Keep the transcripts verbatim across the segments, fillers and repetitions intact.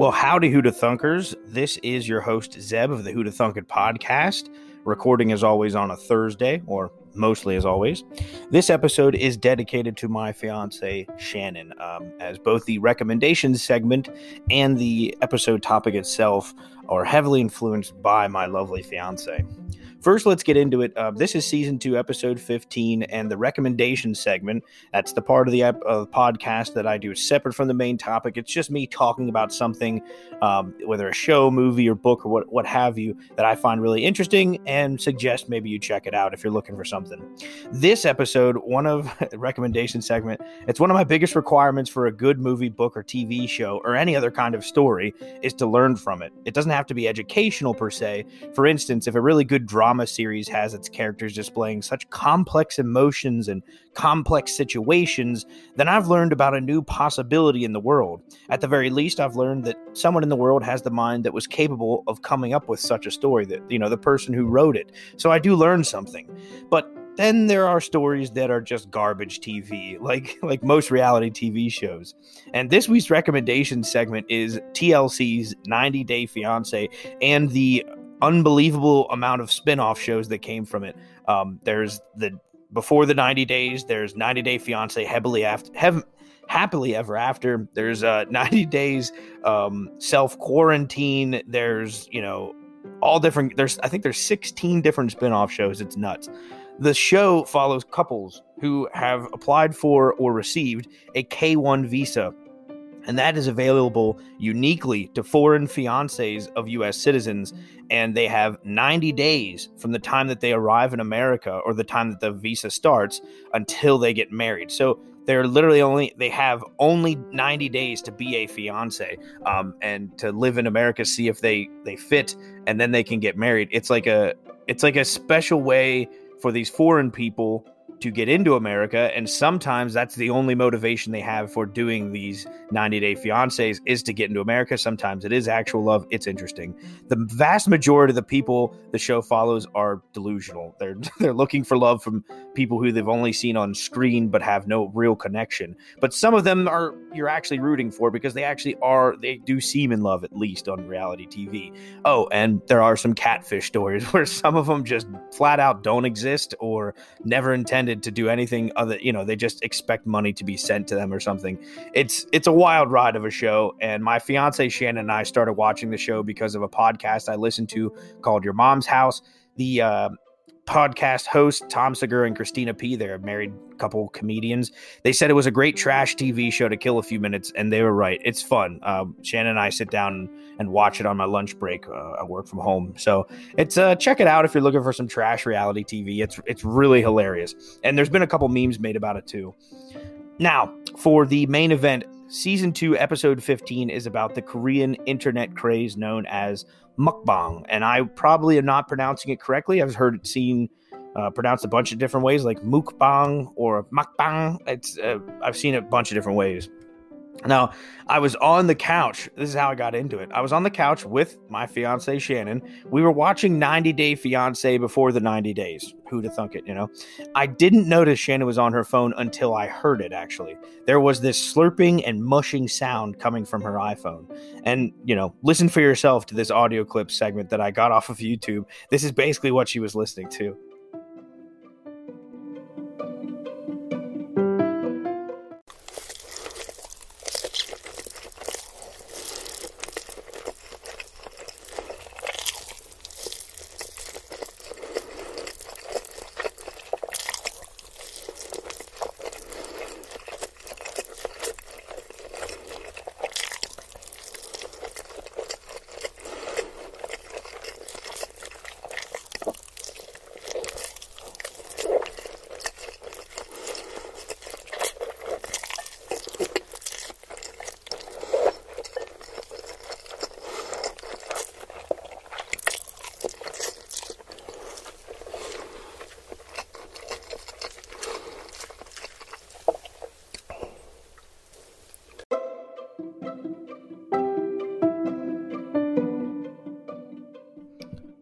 Well, howdy, Hootah Thunkers. This is your host, Zeb, of the Hootah Thunket podcast, recording as always on a Thursday, or mostly as always. This episode is dedicated to my fiancée, Shannon, um, as both the recommendations segment and the episode topic itself are heavily influenced by my lovely fiancée. First, let's get into it. Uh, this is season two, episode fifteen, and the recommendation segment. That's the part of the ep- of podcast that I do separate from the main topic. It's just me talking about something, um, whether a show, movie, or book, or what, what have you, that I find really interesting and suggest maybe you check it out if you're looking for something. This episode, one of recommendation segment, it's one of my biggest requirements for a good movie, book, or T V show, or any other kind of story, is to learn from it. It doesn't have to be educational per se. For instance, if a really good drama Drama series has its characters displaying such complex emotions and complex situations, then I've learned about a new possibility in the world. At the very least, I've learned that someone in the world has the mind that was capable of coming up with such a story, that, you know, the person who wrote it. So I do learn something. But then there are stories that are just garbage T V, like like most reality T V shows. And this week's recommendation segment is T L C's ninety Day Fiancé and the unbelievable amount of spin-off shows that came from it. Um, there's the Before the ninety Days, there's ninety Day Fiancé, Happily After, Hev- Happily Ever After, there's uh, ninety Days um, Self-Quarantine, there's, you know, all different, there's I think there's sixteen different spin-off shows. It's nuts. The show follows couples who have applied for or received a K one visa, and that is available uniquely to foreign fiancés of U S citizens, and they have ninety days from the time that they arrive in America or the time that the visa starts until they get married. So they're literally only, they have only ninety days to be a fiancé um, and to live in America, see if they, they fit, and then they can get married. It's like a, it's like a special way for these foreign people to get into America, and sometimes that's the only motivation they have for doing these ninety Day Fiancés is to get into America. Sometimes it is actual love. It's interesting. The vast majority of the people the show follows are delusional. They're they're looking for love from people who they've only seen on screen but have no real connection. But some of them are you're actually rooting for because they actually are they do seem in love, at least on reality T V. Oh, and there are some catfish stories where some of them just flat out don't exist or never intended to do anything other, you know, they just expect money to be sent to them or something. It's it's a wild ride of a show, and my fiance Shannon and I started watching the show because of a podcast I listened to called Your Mom's House. The uh, podcast host Tom Segura and Christina P, they're a married couple comedians. They said it was a great trash T V show to kill a few minutes, and they were right. It's fun. Um, Shannon and I sit down and watch it on my lunch break. Uh, I work from home, so it's uh, check it out if you're looking for some trash reality T V. It's it's really hilarious, and there's been a couple memes made about it too. Now for the main event, season two, episode fifteen is about the Korean internet craze known as mukbang, and I probably am not pronouncing it correctly. I've heard it seen uh, pronounced a bunch of different ways, like mukbang or mukbang. It's uh, I've seen it a bunch of different ways. Now, I was on the couch. This is how I got into it. I was on the couch with my fiance Shannon. We were watching ninety Day Fiancé Before the ninety Days. Hootah Thunket, you know. I didn't notice Shannon was on her phone until I heard it, actually. There was this slurping and mushing sound coming from her iPhone. And, you know, listen for yourself to this audio clip segment that I got off of YouTube. This is basically what she was listening to.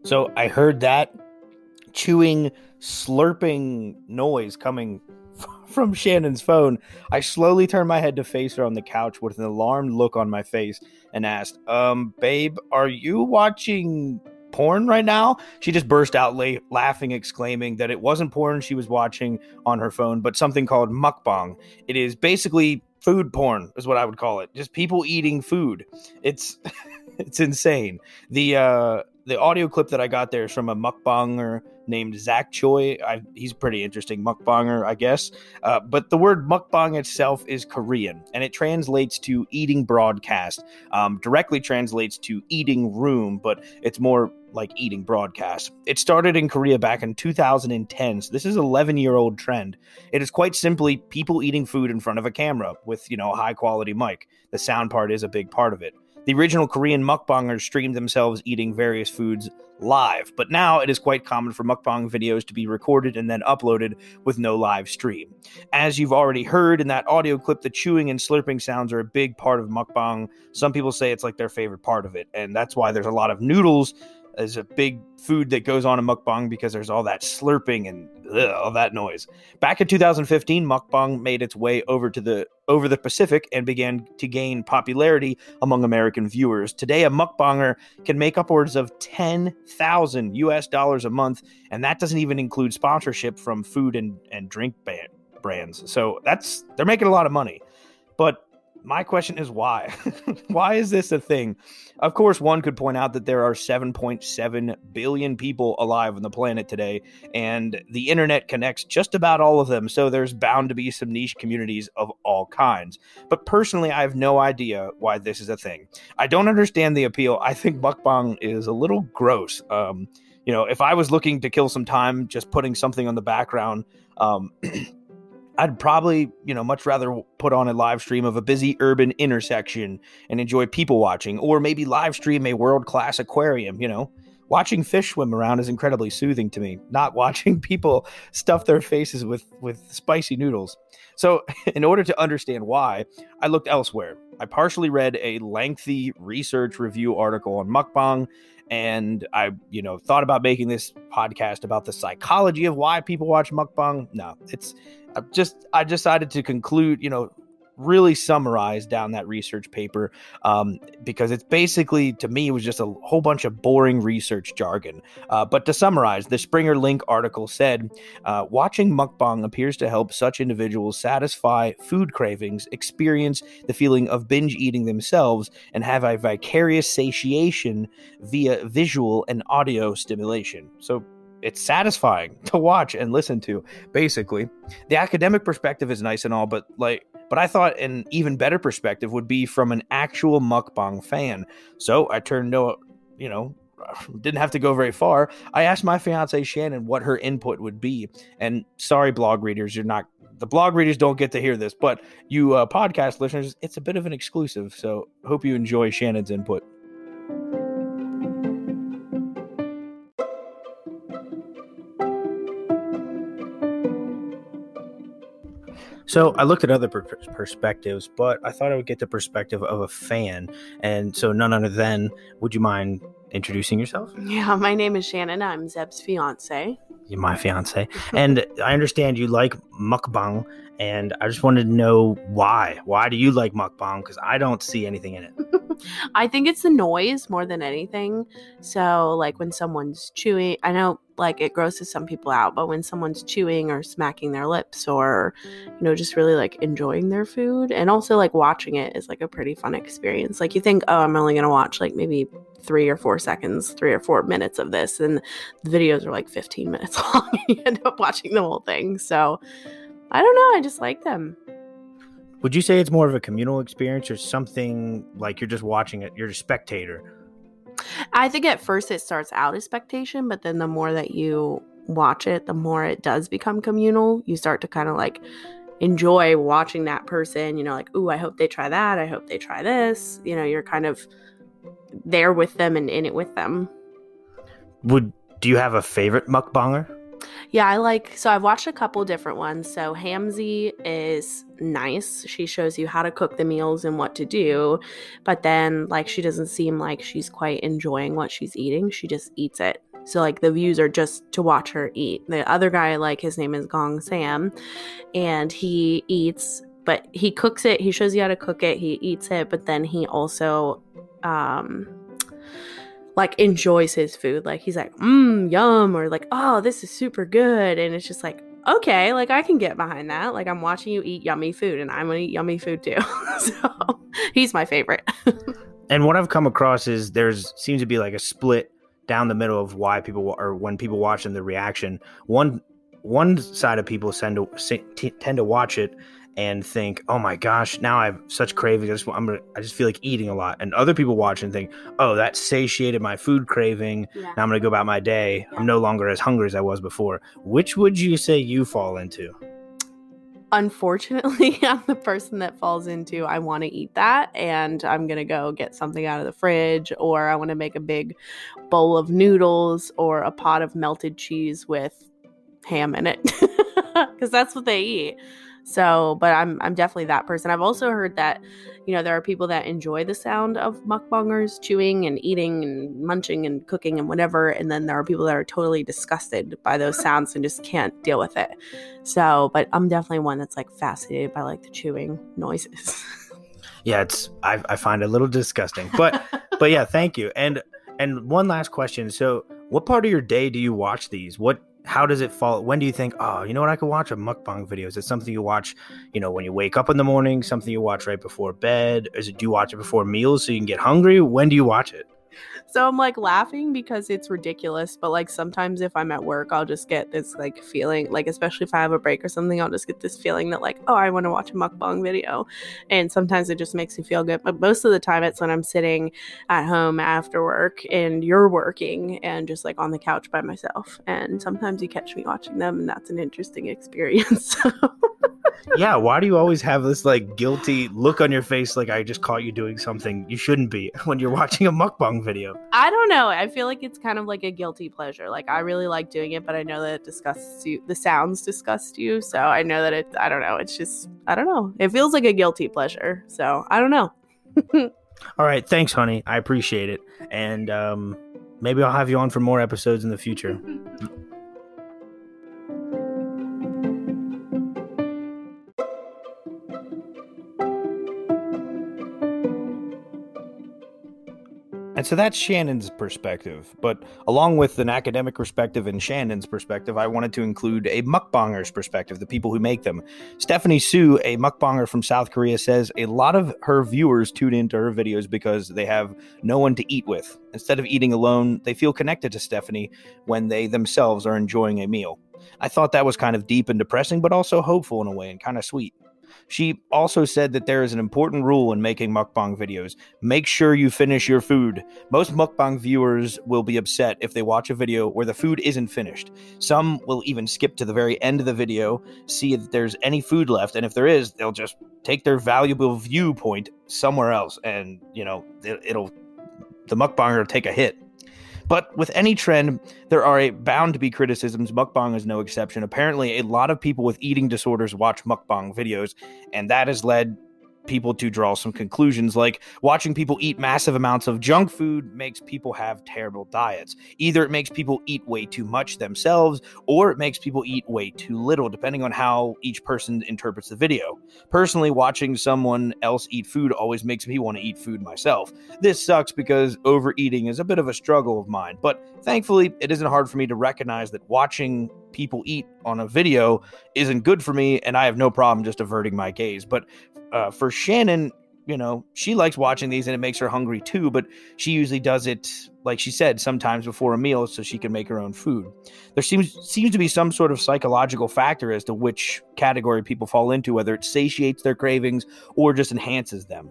So I heard that chewing, slurping noise coming from Shannon's phone. I slowly turned my head to face her on the couch with an alarmed look on my face and asked, um, babe, are you watching porn right now? She just burst out la- laughing, exclaiming that it wasn't porn she was watching on her phone, but something called mukbang. It is basically food porn is what I would call it. Just people eating food. It's it's insane. The uh, the audio clip that I got there is from a mukbanger named Zach Choi. I, he's a pretty interesting mukbanger, I guess. Uh, but the word mukbang itself is Korean, and it translates to eating broadcast. Um, directly translates to eating room, but it's more like eating broadcast. It started in Korea back in two thousand ten. So this is an eleven-year-old trend. It is quite simply people eating food in front of a camera with, you know, a high-quality mic. The sound part is a big part of it. The original Korean mukbangers streamed themselves eating various foods live, but now it is quite common for mukbang videos to be recorded and then uploaded with no live stream. As you've already heard in that audio clip, the chewing and slurping sounds are a big part of mukbang. Some people say it's like their favorite part of it, and that's why there's a lot of noodles as a big food that goes on in mukbang, because there's all that slurping and ugh, all that noise. Back in two thousand fifteen, mukbang made its way over to the over the Pacific and began to gain popularity among American viewers. Today, a mukbanger can make upwards of ten thousand U S dollars a month, and that doesn't even include sponsorship from food and and drink ban- brands. So that's they're making a lot of money, but my question is why? Why is this a thing? Of course, one could point out that there are seven point seven billion people alive on the planet today, and the internet connects just about all of them, so there's bound to be some niche communities of all kinds. But personally, I have no idea why this is a thing. I don't understand the appeal. I think mukbang is a little gross. Um, you know, if I was looking to kill some time just putting something on the background, um I'd probably, you know, much rather put on a live stream of a busy urban intersection and enjoy people watching, or maybe live stream a world-class aquarium. You know, watching fish swim around is incredibly soothing to me, not watching people stuff their faces with, with spicy noodles. So in order to understand why, I looked elsewhere. I partially read a lengthy research review article on mukbang, and I, you know, thought about making this podcast about the psychology of why people watch mukbang. No, it's I just I decided to conclude, you know, really summarize down that research paper, um, because it's basically, to me, it was just a whole bunch of boring research jargon. Uh, but to summarize, the Springer Link article said, uh, watching mukbang appears to help such individuals satisfy food cravings, experience the feeling of binge eating themselves, and have a vicarious satiation via visual and audio stimulation. So it's satisfying to watch and listen to, basically. The academic perspective is nice and all, but like, but I thought an even better perspective would be from an actual mukbang fan. So I turned no, you know, didn't have to go very far. I asked my fiance Shannon what her input would be. And sorry, blog readers, you're not, the blog readers don't get to hear this, but you uh, podcast listeners, it's a bit of an exclusive. So hope you enjoy Shannon's input. So I looked at other per- perspectives, but I thought I would get the perspective of a fan. And so none other than, would you mind introducing yourself? Yeah, my name is Shannon. I'm Zeb's fiance. You're my fiance. And I understand you like mukbang, and I just wanted to know why. Why do you like mukbang? Because I don't see anything in it. I think it's the noise more than anything. So like when someone's chewing, I know like it grosses some people out, but when someone's chewing or smacking their lips or, you know, just really like enjoying their food, and also like watching it is like a pretty fun experience. Like you think, oh, I'm only going to watch like maybe three or four seconds, three or four minutes of this. And the videos are like fifteen minutes long, and you end up watching the whole thing. So I don't know. I just like them. Would you say it's more of a communal experience or something like you're just watching it, you're a spectator? I think at first it starts out as spectation, but then the more that you watch it, the more it does become communal. You start to kind of like enjoy watching that person, you know, like, ooh, I hope they try that. I hope they try this. You know, you're kind of there with them and in it with them. Would, do you have a favorite mukbanger? Yeah, I like, so I've watched a couple different ones. So Hamzy is nice. She shows you how to cook the meals and what to do. But then like, she doesn't seem like she's quite enjoying what she's eating. She just eats it. So, like, the views are just to watch her eat. The other guy, like, his name is Gong Sam, and he eats, but he cooks it. He shows you how to cook it. He eats it, but then he also, um, like, enjoys his food. Like, he's like, mmm, yum, or like, oh, this is super good. And it's just like, okay, like, I can get behind that. Like, I'm watching you eat yummy food, and I'm going to eat yummy food, too. So, he's my favorite. And what I've come across is there's seems to be, like, a split down the middle of why people, or when people watch them, the reaction. One one side of people tend to, t- tend to watch it and think, oh, my gosh, now I have such cravings. I just, I'm gonna, I just feel like eating a lot. And other people watch and think, oh, that satiated my food craving. Yeah. Now I'm going to go about my day. Yeah. I'm no longer as hungry as I was before. Which would you say you fall into? Unfortunately, I'm the person that falls into, I want to eat that, and I'm going to go get something out of the fridge, or I want to make a big bowl of noodles or a pot of melted cheese with ham in it, because that's what they eat. So, but I'm I'm definitely that person. I've also heard that, you know, there are people that enjoy the sound of mukbangers chewing and eating and munching and cooking and whatever. And then there are people that are totally disgusted by those sounds and just can't deal with it. So, but I'm definitely one that's like fascinated by like the chewing noises. Yeah, it's I, I find it a little disgusting, but but yeah, thank you. And and one last question. So, what part of your day do you watch these? What How does it fall? When do you think, oh, you know what? I could watch a mukbang video. Is it something you watch, you know, when you wake up in the morning, something you watch right before bed? Is it, do you watch it before meals so you can get hungry? When do you watch it? So I'm like laughing because it's ridiculous. But like sometimes if I'm at work, I'll just get this like feeling, like especially if I have a break or something, I'll just get this feeling that like, oh, I want to watch a mukbang video. And sometimes it just makes you feel good. But most of the time it's when I'm sitting at home after work and you're working and just like on the couch by myself. And sometimes you catch me watching them, and that's an interesting experience. Yeah. Why do you always have this like guilty look on your face? Like I just caught you doing something you shouldn't be when you're watching a mukbang video. I don't know. I feel like it's kind of like a guilty pleasure. Like I really like doing it, but I know that it disgusts you. The sounds disgust you. So I know that it, I don't know. It's just, I don't know. It feels like a guilty pleasure. So I don't know. All right. Thanks, honey. I appreciate it. And um, maybe I'll have you on for more episodes in the future. And so that's Shannon's perspective. But along with an academic perspective and Shannon's perspective, I wanted to include a mukbanger's perspective, the people who make them. Stephanie Soo, a mukbanger from South Korea, says a lot of her viewers tune into her videos because they have no one to eat with. Instead of eating alone, they feel connected to Stephanie when they themselves are enjoying a meal. I thought that was kind of deep and depressing, but also hopeful in a way and kind of sweet. She also said that there is an important rule in making mukbang videos. Make sure you finish your food. Most mukbang viewers will be upset if they watch a video where the food isn't finished. Some will even skip to the very end of the video, see if there's any food left, and if there is, they'll just take their valuable viewpoint somewhere else, and, you know, it'll the mukbanger will take a hit. But with any trend, there are a bound to be criticisms. Mukbang is no exception. Apparently, a lot of people with eating disorders watch mukbang videos, and that has led people to draw some conclusions, like watching people eat massive amounts of junk food makes people have terrible diets. Either it makes people eat way too much themselves, or it makes people eat way too little, depending on how each person interprets the video. Personally, watching someone else eat food always makes me want to eat food myself. This sucks because overeating is a bit of a struggle of mine, but thankfully, it isn't hard for me to recognize that watching people eat on a video isn't good for me, and I have no problem just averting my gaze. But uh, for Shannon, you know, she likes watching these and it makes her hungry too, but she usually does it, like she said, sometimes before a meal so she can make her own food. There seems seems to be some sort of psychological factor as to which category people fall into, whether it satiates their cravings or just enhances them.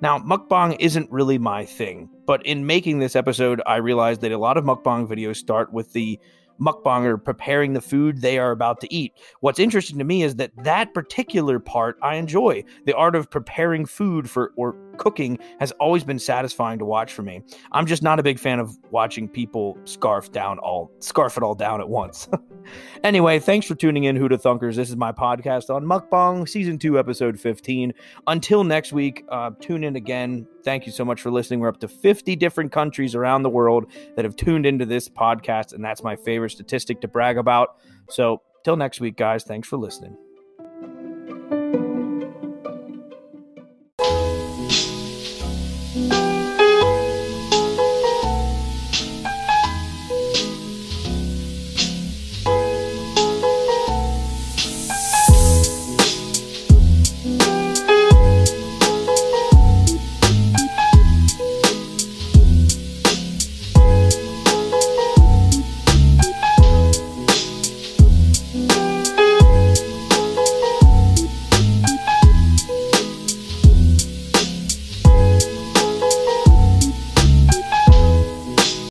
Now, mukbang isn't really my thing, but in making this episode, I realized that a lot of mukbang videos start with the mukbanger preparing the food they are about to eat. What's interesting to me is that that particular part I enjoy, the art of preparing food for or cooking has always been satisfying to watch for me. I'm just not a big fan of watching people scarf down all scarf it all down at once. Anyway, thanks for tuning in, Hootah Thunkers. This is my podcast on Mukbang, Season two, Episode fifteen. Until next week, uh, tune in again. Thank you so much for listening. We're up to fifty different countries around the world that have tuned into this podcast, and that's my favorite statistic to brag about. So till next week, guys, thanks for listening.